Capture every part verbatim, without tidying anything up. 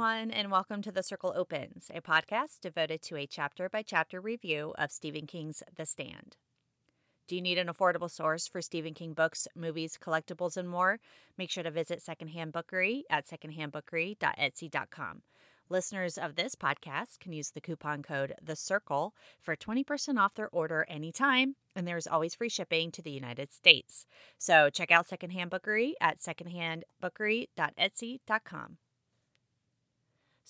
everyone, and welcome to The Circle Opens, a podcast devoted to a chapter-by-chapter review of Stephen King's The Stand. Do you need an affordable source for Stephen King books, movies, collectibles, and more? Make sure to visit Secondhand Bookery at secondhand bookery dot etsy dot com. Listeners of this podcast can use the coupon code THECIRCLE for twenty percent off their order anytime, and there is always free shipping to the United States. So check out Secondhand Bookery at secondhand bookery dot etsy dot com.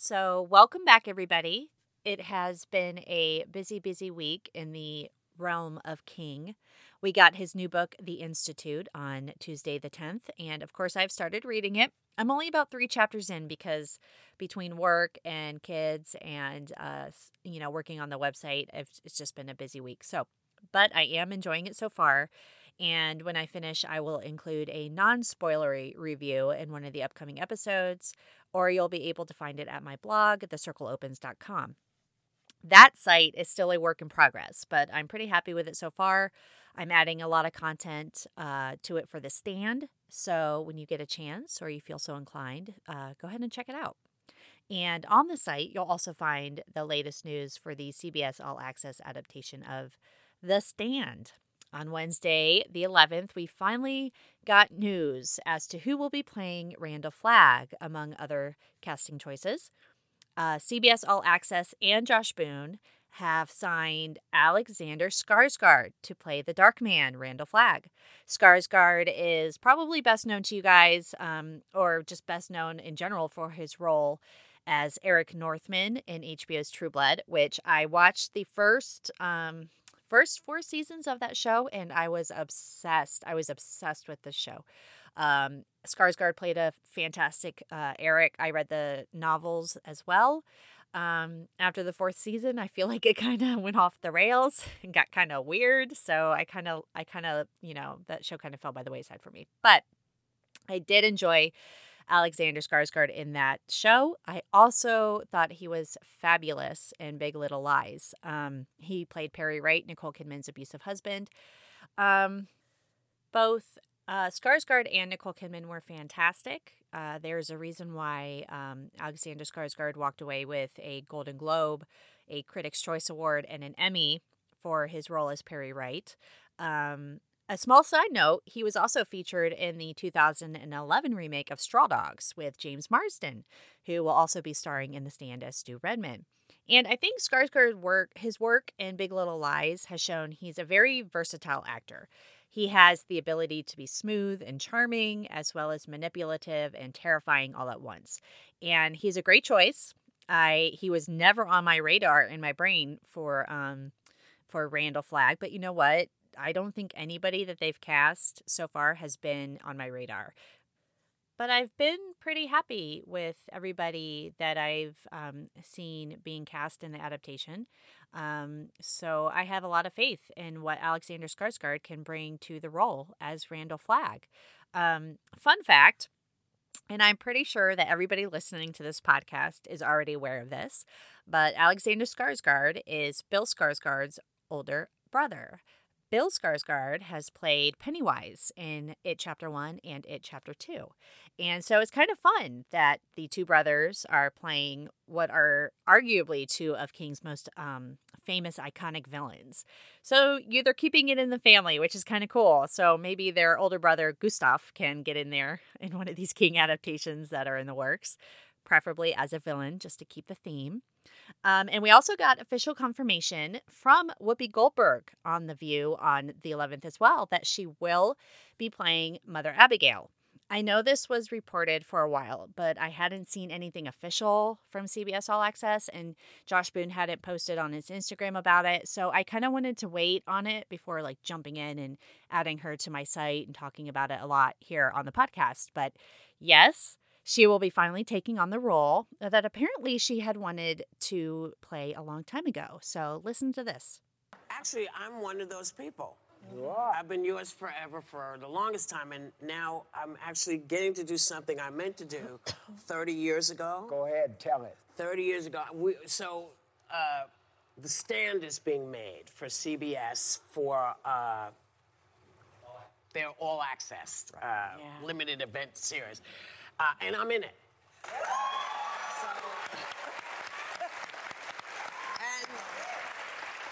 So welcome back, everybody. It has been a busy, busy week in the realm of King. We got his new book, The Institute, on Tuesday the tenth, and of course I've started reading it. I'm only about three chapters in because between work and kids and, uh, you know, working on the website, it's just been a busy week. So, but I am enjoying it so far. And when I finish, I will include a non-spoilery review in one of the upcoming episodes, or you'll be able to find it at my blog, the circle opens dot com. That site is still a work in progress, but I'm pretty happy with it so far. I'm adding a lot of content uh, to it for The Stand, so when you get a chance or you feel so inclined, uh, go ahead and check it out. And on the site, you'll also find the latest news for the C B S All Access adaptation of The Stand. On Wednesday, the eleventh, we finally got news as to who will be playing Randall Flagg, among other casting choices. Uh, C B S All Access and Josh Boone have signed Alexander Skarsgård to play the Dark Man, Randall Flagg. Skarsgård is probably best known to you guys, um, or just best known in general for his role as Eric Northman in H B O's True Blood, which I watched the first um, first four seasons of that show, and I was obsessed. I was obsessed with this show. Um, Skarsgård played a fantastic uh, Eric. I read the novels as well. Um, after the fourth season, I feel like it kind of went off the rails and got kind of weird. So I kind of, I kind of, you know, that show kind of fell by the wayside for me. But I did enjoy Alexander Skarsgård in that show. I also thought he was fabulous in Big Little Lies. Um, he played Perry Wright, Nicole Kidman's abusive husband. Um, both. Uh, Skarsgård and Nicole Kidman were fantastic. Uh, there's a reason why um, Alexander Skarsgård walked away with a Golden Globe, a Critics' Choice Award, and an Emmy for his role as Perry Wright. Um, a small side note, he was also featured in the two thousand eleven remake of Straw Dogs with James Marsden, who will also be starring in The Stand as Stu Redman. And I think Skarsgård's work, his work in Big Little Lies has shown he's a very versatile actor. He has the ability to be smooth and charming, as well as manipulative and terrifying all at once. And he's a great choice. I he was never on my radar in my brain for um for Randall Flagg, but you know what? I don't think anybody that they've cast so far has been on my radar. But I've been pretty happy with everybody that I've um, seen being cast in the adaptation. Um, so I have a lot of faith in what Alexander Skarsgård can bring to the role as Randall Flagg. Um, fun fact, and I'm pretty sure that everybody listening to this podcast is already aware of this, but Alexander Skarsgård is Bill Skarsgård's older brother. Bill Skarsgård has played Pennywise in It Chapter one and It Chapter two. And so it's kind of fun that the two brothers are playing what are arguably two of King's most um, famous iconic villains. So you, they're keeping it in the family, which is kind of cool. So maybe their older brother, Gustav, can get in there in one of these King adaptations that are in the works, preferably as a villain, just to keep the theme. Um, and we also got official confirmation from Whoopi Goldberg on The View on the eleventh as well that she will be playing Mother Abigail. I know this was reported for a while, but I hadn't seen anything official from C B S All Access, and Josh Boone hadn't posted on his Instagram about it. So I kind of wanted to wait on it before like jumping in and adding her to my site and talking about it a lot here on the podcast. But yes, she will be finally taking on the role that apparently she had wanted to play a long time ago. So listen to this. Actually, I'm one of those people. You are. I've been yours forever for the longest time, and now I'm actually getting to do something I meant to do thirty years ago. Go ahead, tell it. thirty years ago. We, so uh, The Stand is being made for C B S for uh, their All Access uh, yeah. limited event series. Uh, and I'm in it. So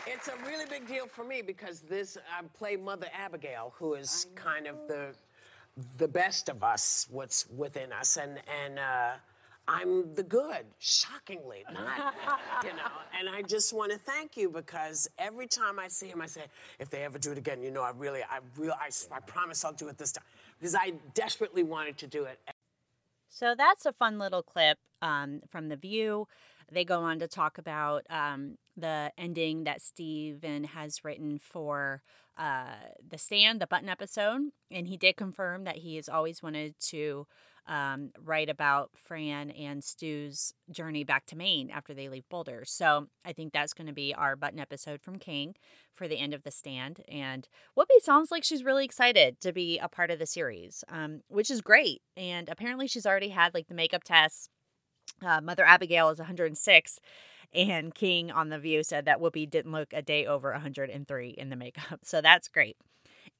It's a really big deal for me because this, I play Mother Abigail, who is kind of the the best of us, what's within us, and and uh, I'm the good, shockingly, not, you know. And I just want to thank you because every time I see him, I say, if they ever do it again, you know, I really, I really, I, I promise I'll do it this time because I desperately wanted to do it. So that's a fun little clip um, from The View. They go on to talk about um, the ending that Stephen has written for uh, The Stand, the Button episode. And he did confirm that he has always wanted to um, write about Fran and Stu's journey back to Maine after they leave Boulder. So I think that's going to be our Button episode from King for the end of The Stand. And Whoopi sounds like she's really excited to be a part of the series, um, which is great. And apparently she's already had like the makeup tests. Uh, Mother Abigail is one hundred six, and King on The View said that Whoopi didn't look a day over one hundred three in the makeup. So that's great.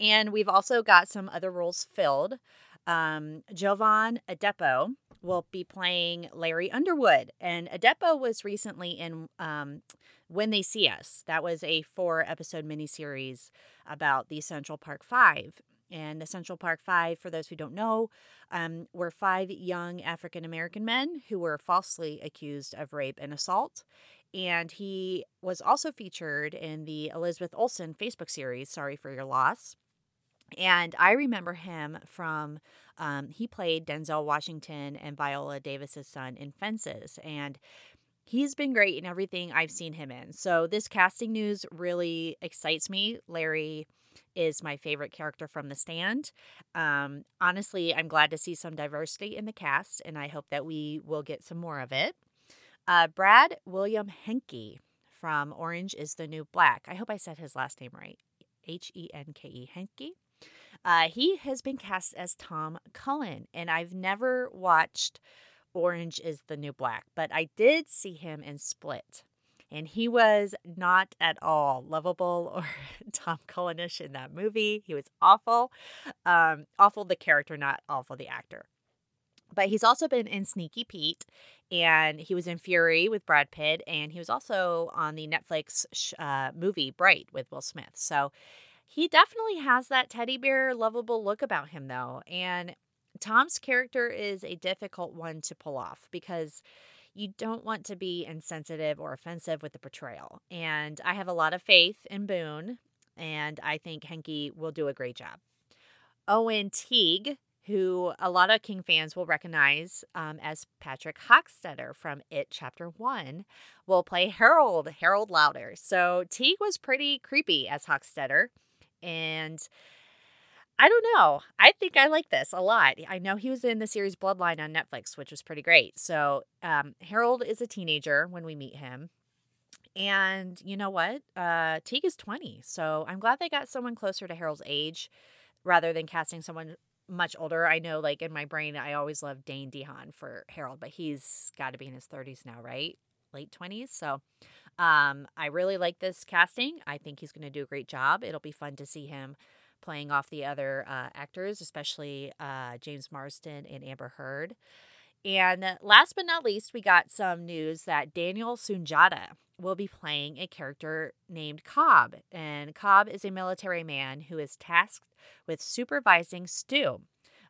And we've also got some other roles filled. Um, Jovan Adepo will be playing Larry Underwood. And Adepo was recently in um, When They See Us. That was a four-episode miniseries about the Central Park Five. And the Central Park Five, for those who don't know, um, were five young African-American men who were falsely accused of rape and assault. And he was also featured in the Elizabeth Olsen Facebook series, Sorry for Your Loss. And I remember him from, um, he played Denzel Washington and Viola Davis's son in Fences. And he's been great in everything I've seen him in. So this casting news really excites me. Larry is my favorite character from The Stand. Um, honestly, I'm glad to see some diversity in the cast, and I hope that we will get some more of it. Uh, Brad William Henke from Orange is the New Black. I hope I said his last name right. H E N K E, Henke. Uh, he has been cast as Tom Cullen, and I've never watched Orange is the New Black, but I did see him in Split. And he was not at all lovable or Tom Cullen-ish in that movie. He was awful. Um, awful the character, not awful the actor. But he's also been in Sneaky Pete, and he was in Fury with Brad Pitt, and he was also on the Netflix sh- uh, movie Bright with Will Smith. So he definitely has that teddy bear lovable look about him, though. And Tom's character is a difficult one to pull off because you don't want to be insensitive or offensive with the portrayal. And I have a lot of faith in Boone, and I think Henke will do a great job. Owen Teague, who a lot of King fans will recognize um, as Patrick Hochstetter from It Chapter one, will play Harold, Harold Lauder. So Teague was pretty creepy as Hochstetter, and I don't know. I think I like this a lot. I know he was in the series Bloodline on Netflix, which was pretty great. So um, Harold is a teenager when we meet him. And you know what? Uh, Teague is twenty. So I'm glad they got someone closer to Harold's age rather than casting someone much older. I know, like, in my brain, I always loved Dane DeHaan for Harold, but he's got to be in his thirties now, right? Late twenties. So um, I really like this casting. I think he's going to do a great job. It'll be fun to see him playing off the other uh, actors, especially uh, James Marsden and Amber Heard. And last but not least, we got some news that Daniel Sunjata will be playing a character named Cobb. And Cobb is a military man who is tasked with supervising Stu.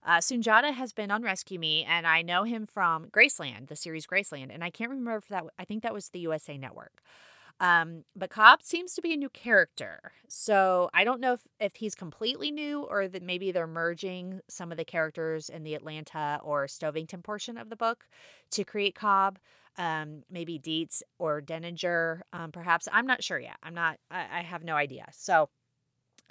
Uh, Sunjata has been on Rescue Me, and I know him from Graceland, the series Graceland. And I can't remember if that, I think that was the U S A Network. Um, but Cobb seems to be a new character, so I don't know if, if he's completely new or that maybe they're merging some of the characters in the Atlanta or Stovington portion of the book to create Cobb, um, maybe Dietz or Denninger, um, perhaps. I'm not sure yet. I'm not, I, I have no idea. So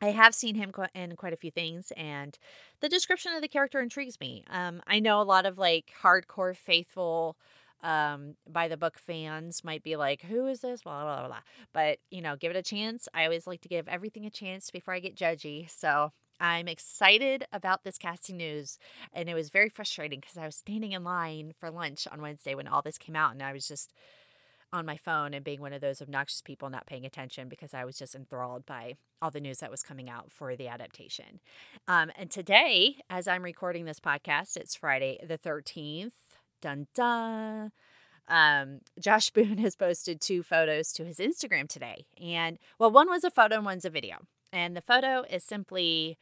I have seen him in quite a few things, and the description of the character intrigues me. Um, I know a lot of like hardcore faithful Um, by the book fans might be like, who is this? Blah, blah, blah, blah. But, you know, give it a chance. I always like to give everything a chance before I get judgy. So I'm excited about this casting news. And it was very frustrating because I was standing in line for lunch on Wednesday when all this came out. And I was just on my phone and being one of those obnoxious people not paying attention because I was just enthralled by all the news that was coming out for the adaptation. Um, and today, as I'm recording this podcast, it's Friday the thirteenth. Dun, dun. Um, Josh Boone has posted two photos to his Instagram today. And, well, one was a photo and one's a video. And the photo is simply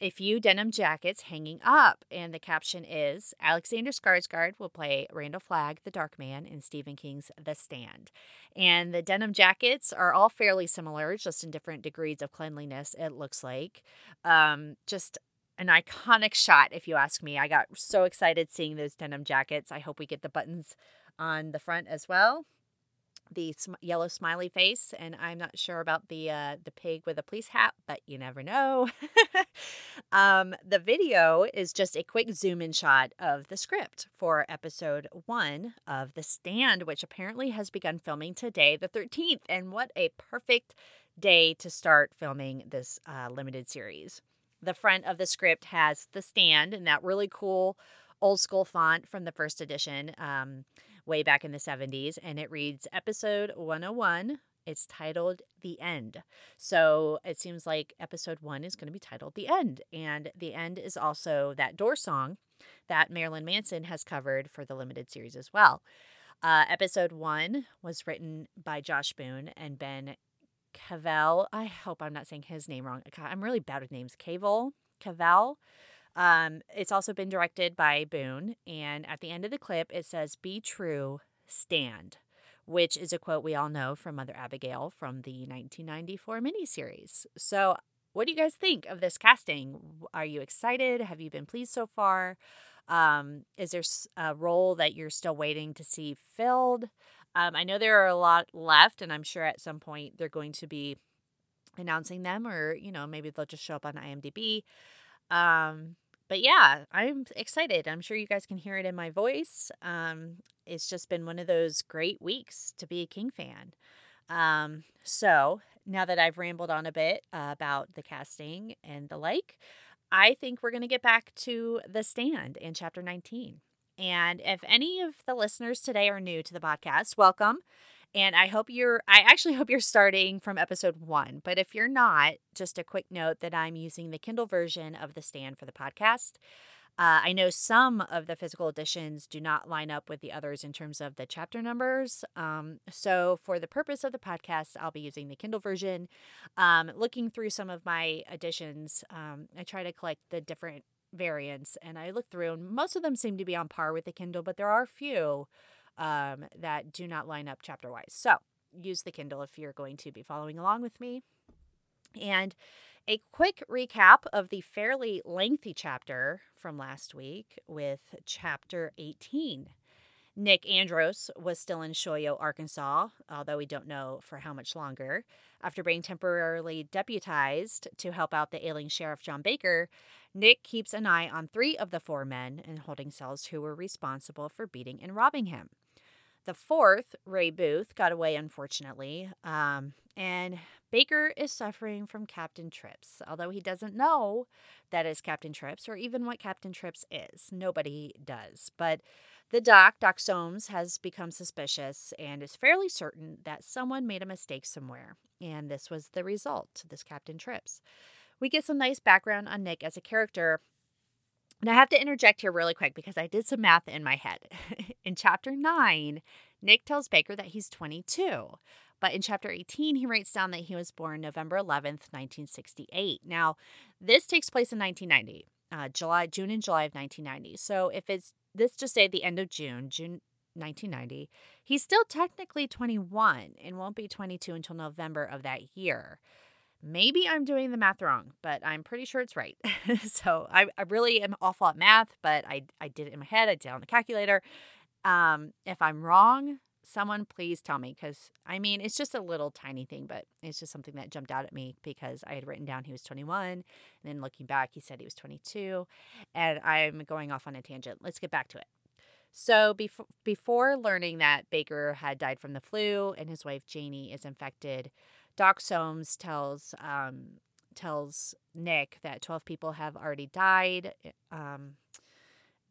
a few denim jackets hanging up. And the caption is, Alexander Skarsgård will play Randall Flagg, the Dark Man, in Stephen King's The Stand. And the denim jackets are all fairly similar, just in different degrees of cleanliness, it looks like. Um, just an iconic shot, if you ask me. I got so excited seeing those denim jackets. I hope we get the buttons on the front as well. The sm- yellow smiley face, and I'm not sure about the uh, the pig with a police hat, but you never know. um, the video is just a quick zoom-in shot of the script for episode one of The Stand, which apparently has begun filming today, the thirteenth. And what a perfect day to start filming this uh, limited series. The front of the script has The Stand in that really cool old-school font from the first edition, um, way back in the seventies, and it reads episode one oh one. It's titled The End. So it seems like episode one is going to be titled The End, and The End is also that Door song that Marilyn Manson has covered for the limited series as well. Uh, episode one was written by Josh Boone and Ben Cavell. I hope I'm not saying his name wrong. I'm really bad with names. Cavell? Cavell? Um, it's also been directed by Boone, and at the end of the clip, it says, "Be true, stand," which is a quote we all know from Mother Abigail from the nineteen ninety-four miniseries. So what do you guys think of this casting? Are you excited? Have you been pleased so far? Um, is there a role that you're still waiting to see filled? Um, I know there are a lot left, and I'm sure at some point they're going to be announcing them, or, you know, maybe they'll just show up on IMDb. Um, But yeah, I'm excited. I'm sure you guys can hear it in my voice. Um, it's just been one of those great weeks to be a King fan. Um, so now that I've rambled on a bit uh, about the casting and the like, I think we're going to get back to The Stand in Chapter nineteen. And if any of the listeners today are new to the podcast, welcome. And I hope you're, I actually hope you're starting from episode one. But if you're not, just a quick note that I'm using the Kindle version of The Stand for the podcast. Uh, I know some of the physical editions do not line up with the others in terms of the chapter numbers. Um, so for the purpose of the podcast, I'll be using the Kindle version. Um, looking through some of my editions, um, I try to collect the different variants. And I look through, and most of them seem to be on par with the Kindle, but there are a few Um, that do not line up chapter-wise. So use the Kindle if you're going to be following along with me. And a quick recap of the fairly lengthy chapter from last week with Chapter eighteen. Nick Andros was still in Shoyo, Arkansas, although we don't know for how much longer. After being temporarily deputized to help out the ailing Sheriff John Baker, Nick keeps an eye on three of the four men in holding cells who were responsible for beating and robbing him. The fourth, Ray Booth, got away, unfortunately, um, and Baker is suffering from Captain Trips, although he doesn't know that is Captain Trips or even what Captain Trips is. Nobody does. But the doc, Doc Soames, has become suspicious and is fairly certain that someone made a mistake somewhere, and this was the result, this Captain Trips. We get some nice background on Nick as a character. And I have to interject here really quick because I did some math in my head. In Chapter nine, Nick tells Baker that he's twenty-two. But in Chapter eighteen, he writes down that he was born November eleventh, nineteen sixty-eight. Now, this takes place in nineteen ninety, uh, July, June and July of nineteen ninety. So if it's, let's just say the end of June, June nineteen ninety, he's still technically twenty-one and won't be twenty-two until November of that year. Maybe I'm doing the math wrong, but I'm pretty sure it's right. So I, I really am awful at math, but I, I did it in my head. I did it on the calculator. Um, if I'm wrong, someone please tell me, because, I mean, it's just a little tiny thing, but it's just something that jumped out at me because I had written down he was twenty-one, and then looking back, he said he was twenty-two, and I'm going off on a tangent. Let's get back to it. So before, before learning that Baker had died from the flu and his wife Janie is infected, Doc Soames tells um, tells Nick that twelve people have already died. Um,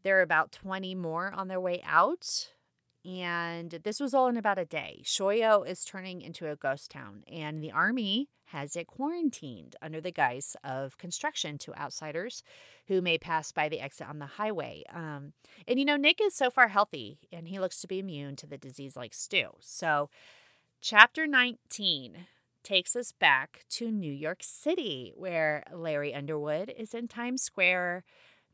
there are about twenty more on their way out. And this was all in about a day. Shoyo is turning into a ghost town, and the army has it quarantined under the guise of construction to outsiders who may pass by the exit on the highway. Um, and, you know, Nick is so far healthy, and he looks to be immune to the disease like Stu. So chapter nineteen takes us back to New York City, where Larry Underwood is in Times Square,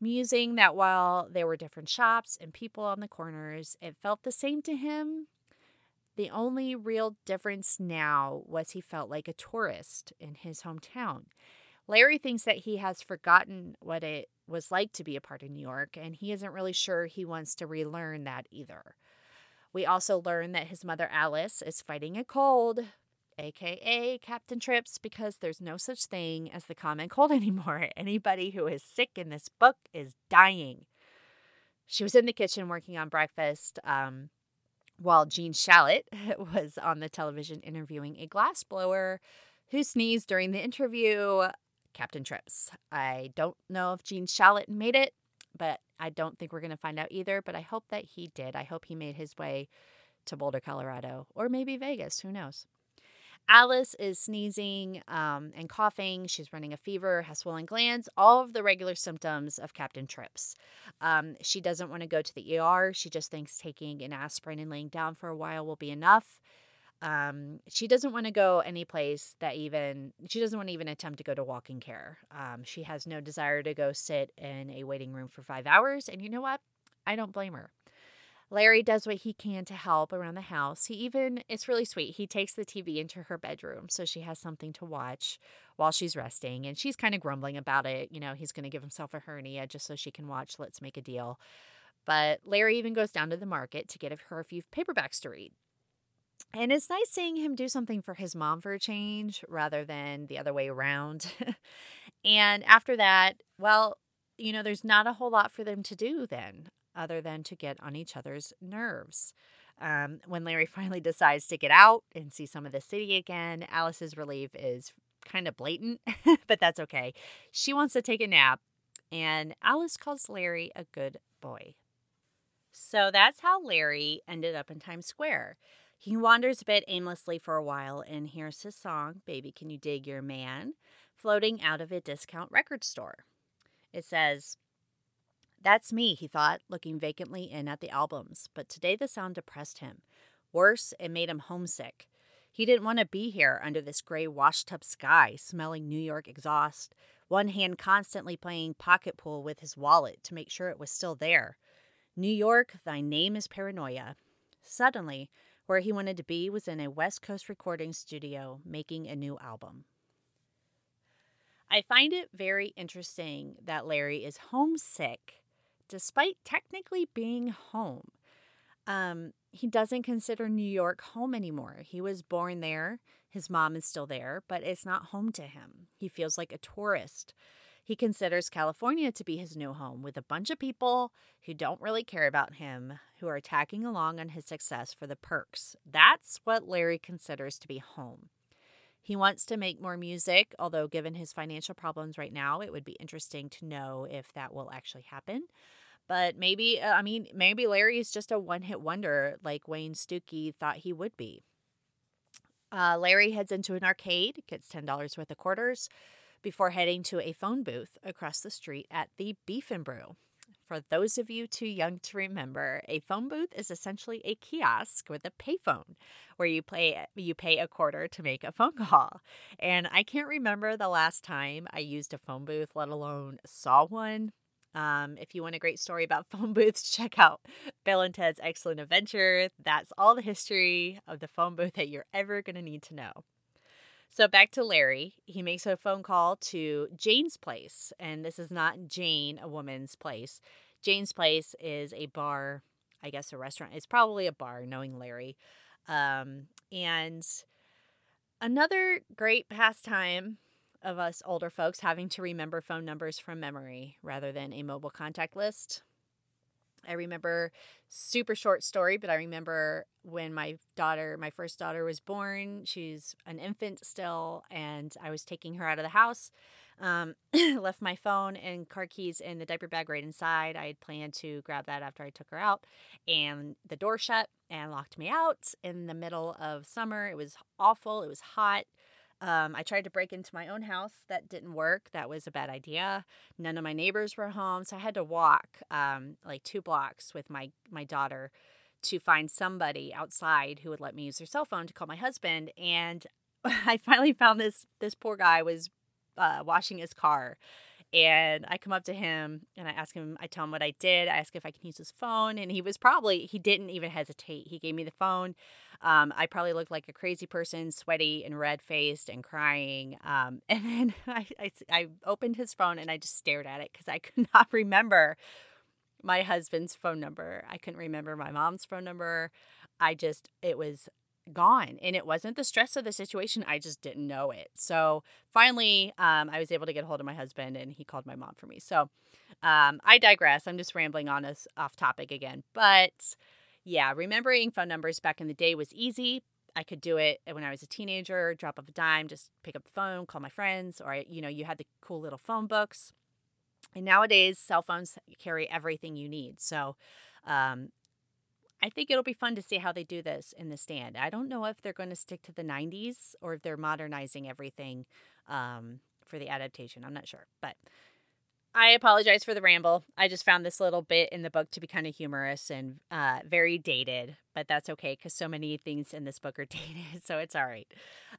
musing that while there were different shops and people on the corners, it felt the same to him. The only real difference now was he felt like a tourist in his hometown. Larry thinks that he has forgotten what it was like to be a part of New York, and he isn't really sure he wants to relearn that either. We also learn that his mother Alice is fighting a cold, A K A Captain Trips, because there's no such thing as the common cold anymore. Anybody who is sick in this book is dying. She was in the kitchen working on breakfast um, while Jean Shalit was on the television interviewing a glassblower who sneezed during the interview. Captain Trips. I don't know if Jean Shalit made it, but I don't think we're going to find out either. But I hope that he did. I hope he made his way to Boulder, Colorado, or maybe Vegas. Who knows? Alice is sneezing um, and coughing. She's running a fever, has swollen glands, all of the regular symptoms of Captain Trips. Um, she doesn't want to go to the E R. She just thinks taking an aspirin and laying down for a while will be enough. Um, she doesn't want to go any place that even, she doesn't want to even attempt to go to walk-in care. Um, she has no desire to go sit in a waiting room for five hours. And you know what? I don't blame her. Larry does what he can to help around the house. He even, it's really sweet, he takes the T V into her bedroom so she has something to watch while she's resting. And she's kind of grumbling about it. You know, he's going to give himself a hernia just so she can watch Let's Make a Deal. But Larry even goes down to the market to get her a few paperbacks to read. And it's nice seeing him do something for his mom for a change rather than the other way around. And after that, well, you know, there's not a whole lot for them to do then, other than to get on each other's nerves. Um, when Larry finally decides to get out and see some of the city again, Alice's relief is kind of blatant, but that's okay. She wants to take a nap, and Alice calls Larry a good boy. So that's how Larry ended up in Times Square. He wanders a bit aimlessly for a while and hears his song, Baby Can You Dig Your Man, floating out of a discount record store. It says, "That's me," he thought, looking vacantly in at the albums. But today the sound depressed him. Worse, it made him homesick. He didn't want to be here under this gray washed-up sky, smelling New York exhaust, one hand constantly playing pocket pool with his wallet to make sure it was still there. New York, thy name is paranoia. Suddenly, where he wanted to be was in a West Coast recording studio making a new album. I find it very interesting that Larry is homesick, despite technically being home. Um, he doesn't consider New York home anymore. He was born there. His mom is still there, but it's not home to him. He feels like a tourist. He considers California to be his new home, with a bunch of people who don't really care about him, who are tagging along on his success for the perks. That's what Larry considers to be home. He wants to make more music, although given his financial problems right now, it would be interesting to know if that will actually happen. But maybe, I mean, maybe Larry is just a one-hit wonder like Wayne Stuckey thought he would be. Uh, Larry heads into an arcade, gets ten dollars worth of quarters, before heading to a phone booth across the street at the Beef and Brew. For those of you too young to remember, a phone booth is essentially a kiosk with a payphone where you play you pay a quarter to make a phone call. And I can't remember the last time I used a phone booth, let alone saw one. Um, if you want a great story about phone booths, check out Bill and Ted's Excellent Adventure. That's all the history of the phone booth that you're ever going to need to know. So back to Larry. He makes a phone call to Jane's Place. And this is not Jane, a woman's place. Jane's Place is a bar, I guess a restaurant. It's probably a bar, knowing Larry. Um, and another great pastime of us older folks, having to remember phone numbers from memory rather than a mobile contact list. I remember, super short story, but I remember when my daughter, my first daughter was born, she's an infant still, and I was taking her out of the house. Um, left my phone and car keys in the diaper bag right inside. I had planned to grab that after I took her out, and the door shut and locked me out in the middle of summer. It was awful. It was hot. Um, I tried to break into my own house. That didn't work. That was a bad idea. None of my neighbors were home, so I had to walk um, like two blocks with my, my daughter to find somebody outside who would let me use their cell phone to call my husband. And I finally found this this poor guy was uh, washing his car. And I come up to him and I ask him, I tell him what I did. I ask if I can use his phone. And he was probably, he didn't even hesitate. He gave me the phone. Um, I probably looked like a crazy person, sweaty and red-faced and crying. Um, and then I, I, I opened his phone and I just stared at it because I could not remember my husband's phone number. I couldn't remember my mom's phone number. I just, it was gone. And it wasn't the stress of the situation. I just didn't know it. So finally, um, I was able to get a hold of my husband and he called my mom for me. So um, I digress. I'm just rambling on us off topic again. But yeah, remembering phone numbers back in the day was easy. I could do it when I was a teenager, drop off a dime, just pick up the phone, call my friends, or, you know, you had the cool little phone books. And nowadays, cell phones carry everything you need. So, um, I think it'll be fun to see how they do this in The Stand. I don't know if they're going to stick to the nineties or if they're modernizing everything um, for the adaptation. I'm not sure. But I apologize for the ramble. I just found this little bit in the book to be kind of humorous and uh, very dated. But that's okay because so many things in this book are dated. So it's all right.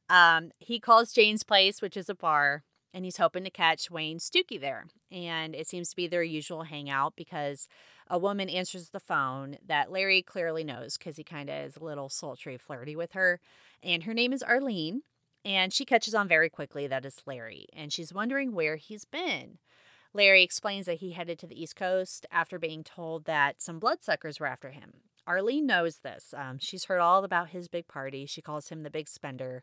Um, he calls Jane's Place, which is a bar. And he's hoping to catch Wayne Stuckey there. And it seems to be their usual hangout because a woman answers the phone that Larry clearly knows because he kind of is a little sultry, flirty with her. And her name is Arlene. And she catches on very quickly that it's Larry. And she's wondering where he's been. Larry explains that he headed to the East Coast after being told that some bloodsuckers were after him. Arlene knows this. Um, she's heard all about his big party. She calls him the big spender.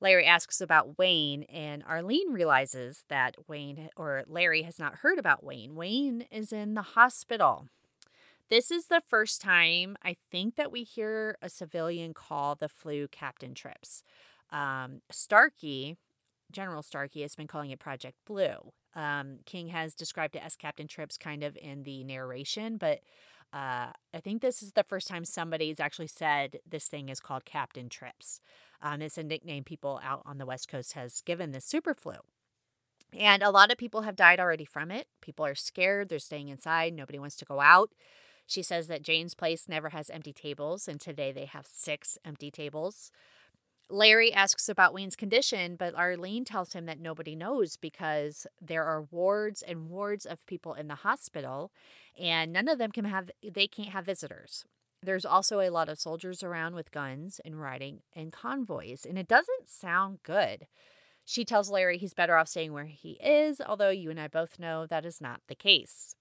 Larry asks about Wayne, and Arlene realizes that Wayne or Larry has not heard about Wayne. Wayne is in the hospital. This is the first time, I think, that we hear a civilian call the flu Captain Trips. Um, Starkey, General Starkey, has been calling it Project Blue. Um, King has described it as Captain Trips kind of in the narration, but uh, I think this is the first time somebody's actually said this thing is called Captain Trips. Um, it's a nickname people out on the West Coast has given this super flu. And a lot of people have died already from it. People are scared. They're staying inside. Nobody wants to go out. She says that Jane's Place never has empty tables, and today they have six empty tables. Larry asks about Wayne's condition, but Arlene tells him that nobody knows because there are wards and wards of people in the hospital, and none of them can have, they can't have visitors. There's also a lot of soldiers around with guns and riding and convoys, and it doesn't sound good. She tells Larry he's better off staying where he is, although you and I both know that is not the case.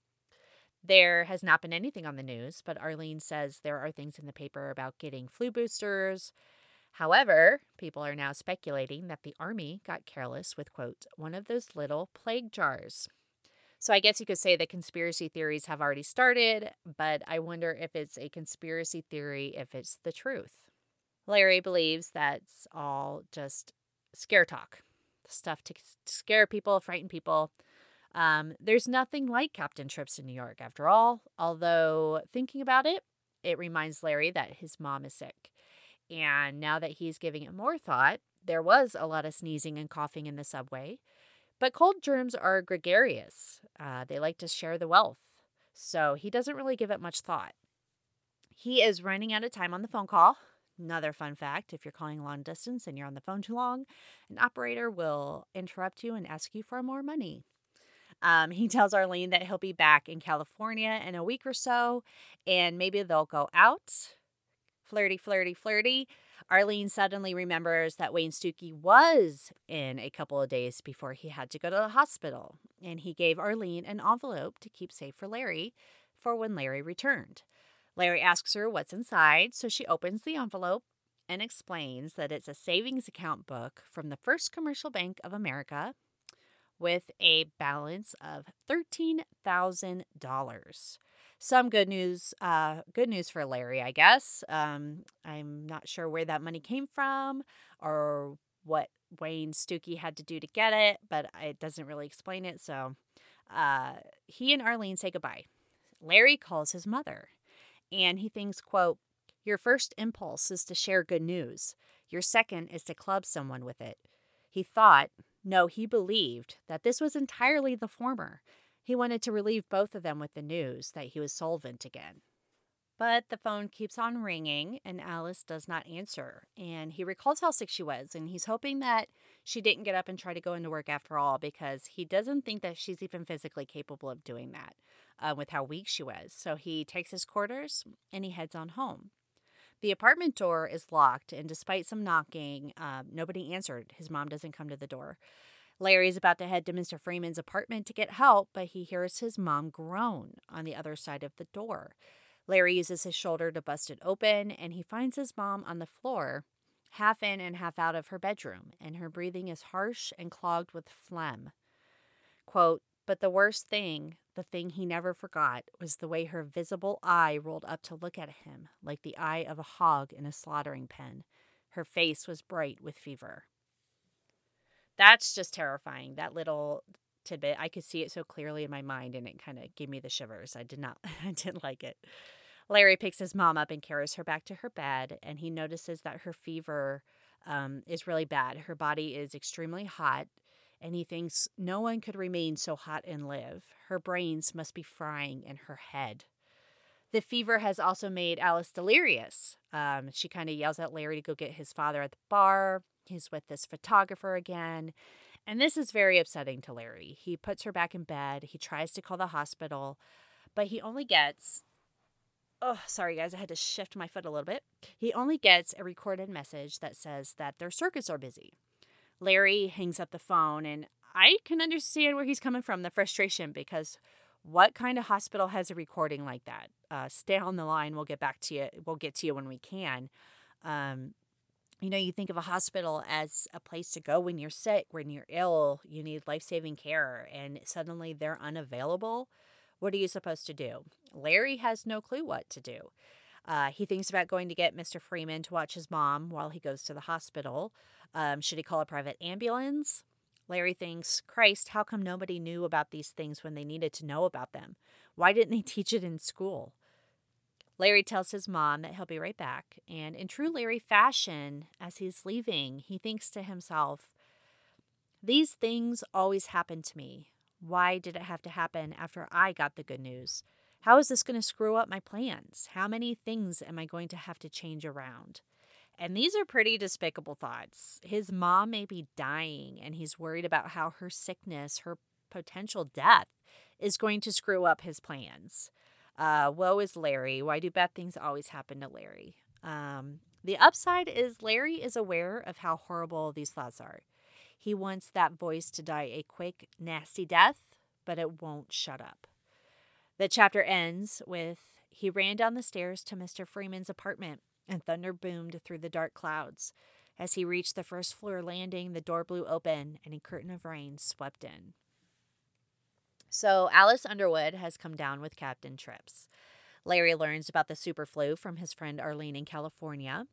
There has not been anything on the news, but Arlene says there are things in the paper about getting flu boosters. However, people are now speculating that the Army got careless with, quote, one of those little plague jars. So I guess you could say that conspiracy theories have already started, but I wonder if it's a conspiracy theory, if it's the truth. Larry believes that's all just scare talk, stuff to scare people, frighten people. Um, there's nothing like Captain Trips in New York, after all, although thinking about it, it reminds Larry that his mom is sick. And now that he's giving it more thought, there was a lot of sneezing and coughing in the subway. But cold germs are gregarious. Uh, they like to share the wealth. So he doesn't really give it much thought. He is running out of time on the phone call. Another fun fact, if you're calling long distance and you're on the phone too long, an operator will interrupt you and ask you for more money. Um, he tells Arlene that he'll be back in California in a week or so, and maybe they'll go out. Flirty, flirty, flirty. Arlene suddenly remembers that Wayne Stuckey was in a couple of days before he had to go to the hospital, and he gave Arlene an envelope to keep safe for Larry for when Larry returned. Larry asks her what's inside, so she opens the envelope and explains that it's a savings account book from the First Commercial Bank of America with a balance of thirteen thousand dollars. Some good news, uh, good news for Larry, I guess. Um, I'm not sure where that money came from or what Wayne Stuckey had to do to get it, but it doesn't really explain it. So uh, he and Arlene say goodbye. Larry calls his mother, and he thinks, quote, "Your first impulse is to share good news. Your second is to club someone with it." He thought, no, he believed that this was entirely the former. He wanted to relieve both of them with the news that he was solvent again. But the phone keeps on ringing, and Alice does not answer. And he recalls how sick she was, and he's hoping that she didn't get up and try to go into work after all, because he doesn't think that she's even physically capable of doing that uh, with how weak she was. So he takes his quarters, and he heads on home. The apartment door is locked, and despite some knocking, um, nobody answered. His mom doesn't come to the door. Larry is about to head to Mister Freeman's apartment to get help, but he hears his mom groan on the other side of the door. Larry uses his shoulder to bust it open, and he finds his mom on the floor, half in and half out of her bedroom, and her breathing is harsh and clogged with phlegm. Quote, "But the worst thing, the thing he never forgot, was the way her visible eye rolled up to look at him, like the eye of a hog in a slaughtering pen. Her face was bright with fever." That's just terrifying, that little tidbit. I could see it so clearly in my mind, and it kind of gave me the shivers. I did not, I didn't like it. Larry picks his mom up and carries her back to her bed, and he notices that her fever um, is really bad. Her body is extremely hot, and he thinks no one could remain so hot and live. Her brains must be frying in her head. The fever has also made Alice delirious. Um, she kind of yells at Larry to go get his father at the bar. He's with this photographer again. And this is very upsetting to Larry. He puts her back in bed. He tries to call the hospital, but he only gets... Oh, sorry, guys. I had to shift my foot a little bit. He only gets a recorded message that says that their circuits are busy. Larry hangs up the phone, and I can understand where he's coming from, the frustration, because what kind of hospital has a recording like that? Uh, stay on the line. We'll get back to you. We'll get to you when we can. Um, you know, you think of a hospital as a place to go when you're sick, when you're ill, you need life-saving care, and suddenly they're unavailable. What are you supposed to do? Larry has no clue what to do. Uh, he thinks about going to get Mister Freeman to watch his mom while he goes to the hospital. Um, should he call a private ambulance? Larry thinks, Christ, how come nobody knew about these things when they needed to know about them? Why didn't they teach it in school? Larry tells his mom that he'll be right back. And in true Larry fashion, as he's leaving, he thinks to himself, these things always happen to me. Why did it have to happen after I got the good news? How is this going to screw up my plans? How many things am I going to have to change around? And these are pretty despicable thoughts. His mom may be dying, and he's worried about how her sickness, her potential death, is going to screw up his plans. Uh, woe is Larry. Why do bad things always happen to Larry? Um, the upside is Larry is aware of how horrible these thoughts are. He wants that voice to die a quick, nasty death, but it won't shut up. The chapter ends with, he ran down the stairs to Mister Freeman's apartment, and thunder boomed through the dark clouds. As he reached the first floor landing, the door blew open, and a curtain of rain swept in. So Alice Underwood has come down with Captain Trips. Larry learns about the superflu from his friend Arlene in California.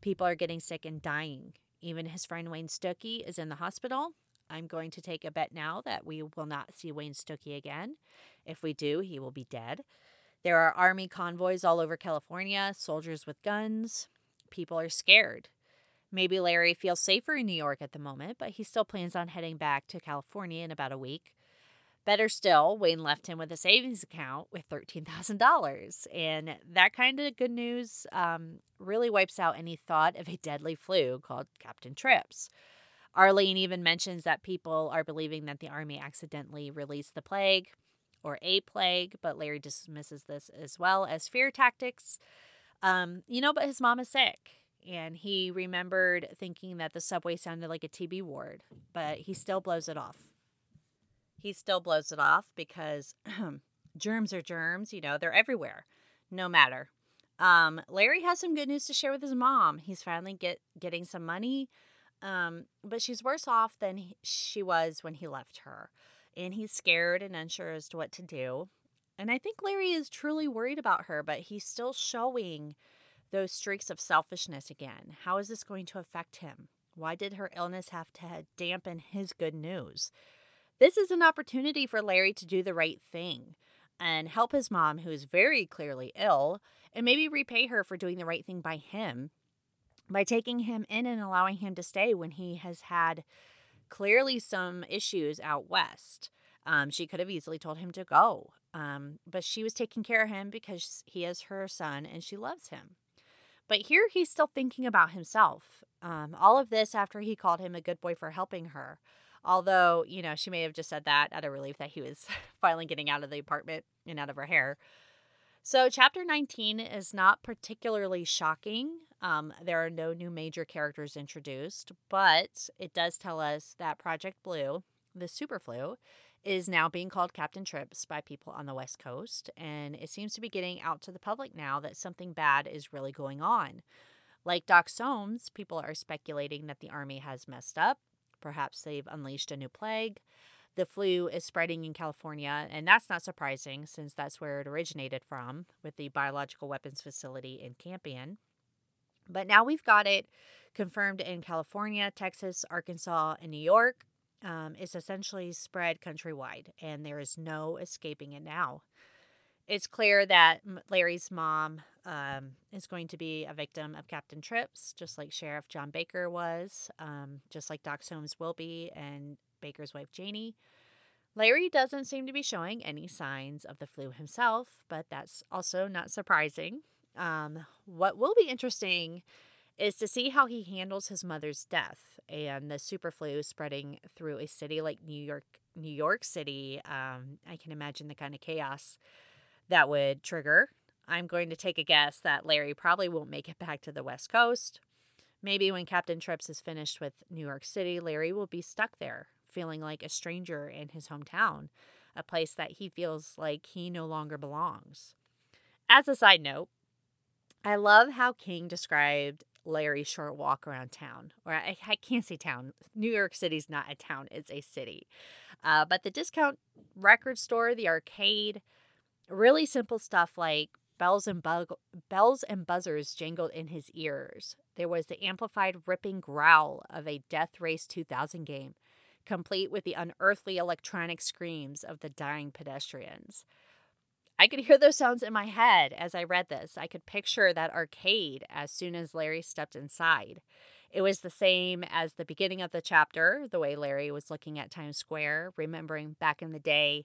People are getting sick and dying. Even his friend Wayne Stuckey is in the hospital. I'm going to take a bet now that we will not see Wayne Stuckey again. If we do, he will be dead. There are army convoys all over California, soldiers with guns. People are scared. Maybe Larry feels safer in New York at the moment, but he still plans on heading back to California in about a week. Better still, Wayne left him with a savings account with thirteen thousand dollars. And that kind of good news um, really wipes out any thought of a deadly flu called Captain Trips. Arlene even mentions that people are believing that the army accidentally released the plague. Or a plague, but Larry dismisses this as well as fear tactics. Um, you know, but his mom is sick, and he remembered thinking that the subway sounded like a T B ward, but he still blows it off. He still blows it off because germs are germs, you know, they're everywhere, no matter. Um, Larry has some good news to share with his mom. He's finally get getting some money, um, but she's worse off than he, she was when he left her. And he's scared and unsure as to what to do. And I think Larry is truly worried about her, but he's still showing those streaks of selfishness again. How is this going to affect him? Why did her illness have to dampen his good news? This is an opportunity for Larry to do the right thing and help his mom, who is very clearly ill, and maybe repay her for doing the right thing by him, by taking him in and allowing him to stay when he has had clearly some issues out west. Um, she could have easily told him to go, um, but she was taking care of him because he is her son and she loves him. But here he's still thinking about himself. Um, all of this after he called him a good boy for helping her. Although, you know, she may have just said that out of relief that he was finally getting out of the apartment and out of her hair. So chapter nineteen is not particularly shocking. Um, there are no new major characters introduced, but it does tell us that Project Blue, the Superflu, is now being called Captain Trips by people on the West Coast. And it seems to be getting out to the public now that something bad is really going on. Like Doc Soames, people are speculating that the army has messed up. Perhaps they've unleashed a new plague. The flu is spreading in California, and that's not surprising since that's where it originated from, with the biological weapons facility in Campion. But now we've got it confirmed in California, Texas, Arkansas, and New York. Um, it's essentially spread countrywide, and there is no escaping it now. It's clear that Larry's mom um, is going to be a victim of Captain Trips, just like Sheriff John Baker was, um, just like Doc Soames will be, and Baker's wife Janie. Larry doesn't seem to be showing any signs of the flu himself, but that's also not surprising. Um, what will be interesting is to see how he handles his mother's death and the superflu spreading through a city like New York, New York City. Um, I can imagine the kind of chaos that would trigger. I'm going to take a guess that Larry probably won't make it back to the West Coast. Maybe when Captain Trips is finished with New York City, Larry will be stuck there, feeling like a stranger in his hometown, a place that he feels like he no longer belongs. As a side note, I love how King described Larry's short walk around town. Or I, I can't say town. New York City's not a town. It's a city. Uh, but the discount record store, the arcade, really simple stuff like bells and bug- bells and buzzers jangled in his ears. There was the amplified ripping growl of a Death Race two thousand game, complete with the unearthly electronic screams of the dying pedestrians. I could hear those sounds in my head as I read this. I could picture that arcade as soon as Larry stepped inside. It was the same as the beginning of the chapter, the way Larry was looking at Times Square, remembering back in the day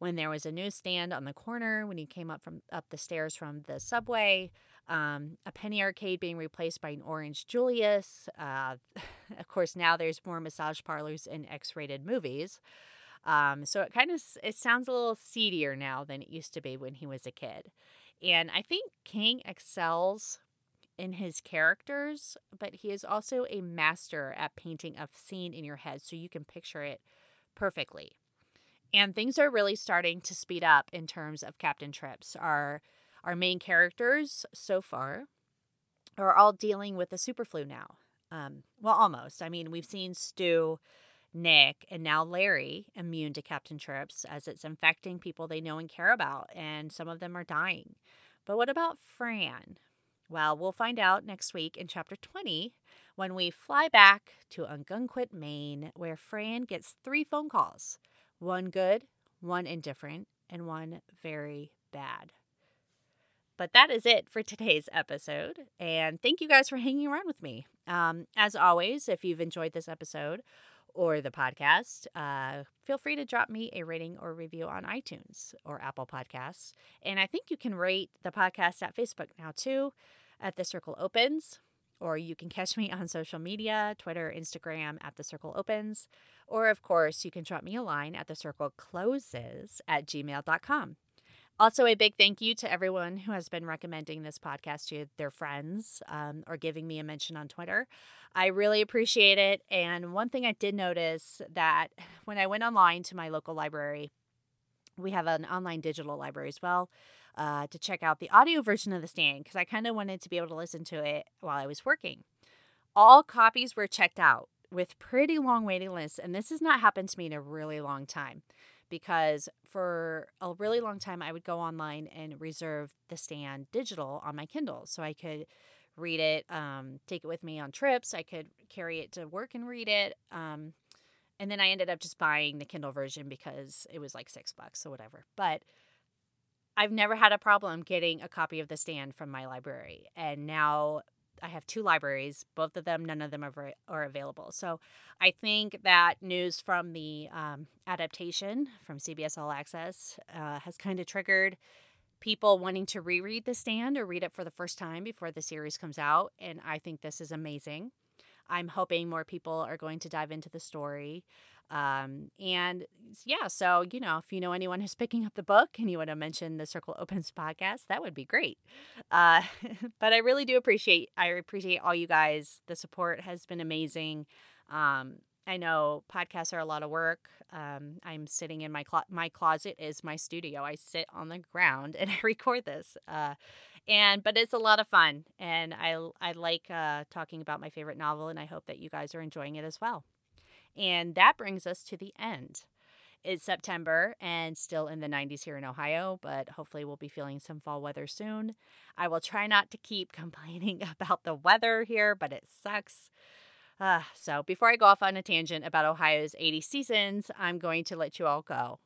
when there was a newsstand on the corner, when he came up from up the stairs from the subway, um, a penny arcade being replaced by an Orange Julius. Uh, of course, now there's more massage parlors and X-rated movies. Um, so it kind of it sounds a little seedier now than it used to be when he was a kid. And I think King excels in his characters, but he is also a master at painting a scene in your head so you can picture it perfectly. And things are really starting to speed up in terms of Captain Trips. Our, our main characters so far are all dealing with the superflu now. Um, well, almost. I mean, we've seen Stu, Nick, and now Larry immune to Captain Trips as it's infecting people they know and care about, and some of them are dying. But what about Fran? Well, we'll find out next week in Chapter twenty when we fly back to Algonquin, Maine, where Fran gets three phone calls. One good, one indifferent, and one very bad. But that is it for today's episode. And thank you guys for hanging around with me. Um, as always, if you've enjoyed this episode or the podcast, uh, feel free to drop me a rating or review on iTunes or Apple Podcasts. And I think you can rate the podcast at Facebook now too, at The Circle Opens. Or you can catch me on social media, Twitter, Instagram, at The Circle Opens. Or, of course, you can drop me a line at the circle closes at gmail dot com. Also, a big thank you to everyone who has been recommending this podcast to their friends um, or giving me a mention on Twitter. I really appreciate it. And one thing I did notice that when I went online to my local library, we have an online digital library as well, Uh, to check out the audio version of The Stand because I kind of wanted to be able to listen to it while I was working. All copies were checked out with pretty long waiting lists, and this has not happened to me in a really long time because for a really long time I would go online and reserve The Stand digital on my Kindle so I could read it, um, take it with me on trips. I could carry it to work and read it. Um, and then I ended up just buying the Kindle version because it was like six bucks or whatever. But I've never had a problem getting a copy of The Stand from my library. And now I have two libraries, both of them, none of them are, are available. So I think that news from the um, adaptation from C B S All Access uh, has kind of triggered people wanting to reread The Stand or read it for the first time before the series comes out. And I think this is amazing. I'm hoping more people are going to dive into the story. Um, and yeah, so, you know, if you know anyone who's picking up the book and you want to mention the Circle Opens podcast, that would be great. Uh, but I really do appreciate, I appreciate all you guys. The support has been amazing. Um, I know podcasts are a lot of work. Um, I'm sitting in my closet. My closet is my studio. I sit on the ground and I record this. Uh, and but it's a lot of fun. And I, I like uh, talking about my favorite novel, and I hope that you guys are enjoying it as well. And that brings us to the end. It's September and still in the nineties here in Ohio, but hopefully we'll be feeling some fall weather soon. I will try not to keep complaining about the weather here, but it sucks. Uh, so before I go off on a tangent about Ohio's eighty seasons, I'm going to let you all go.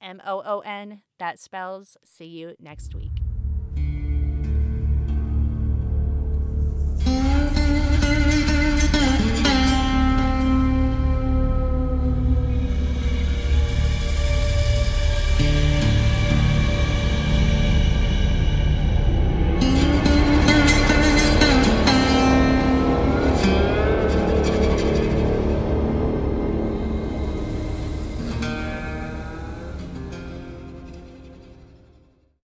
M O O N, that spells see you next week.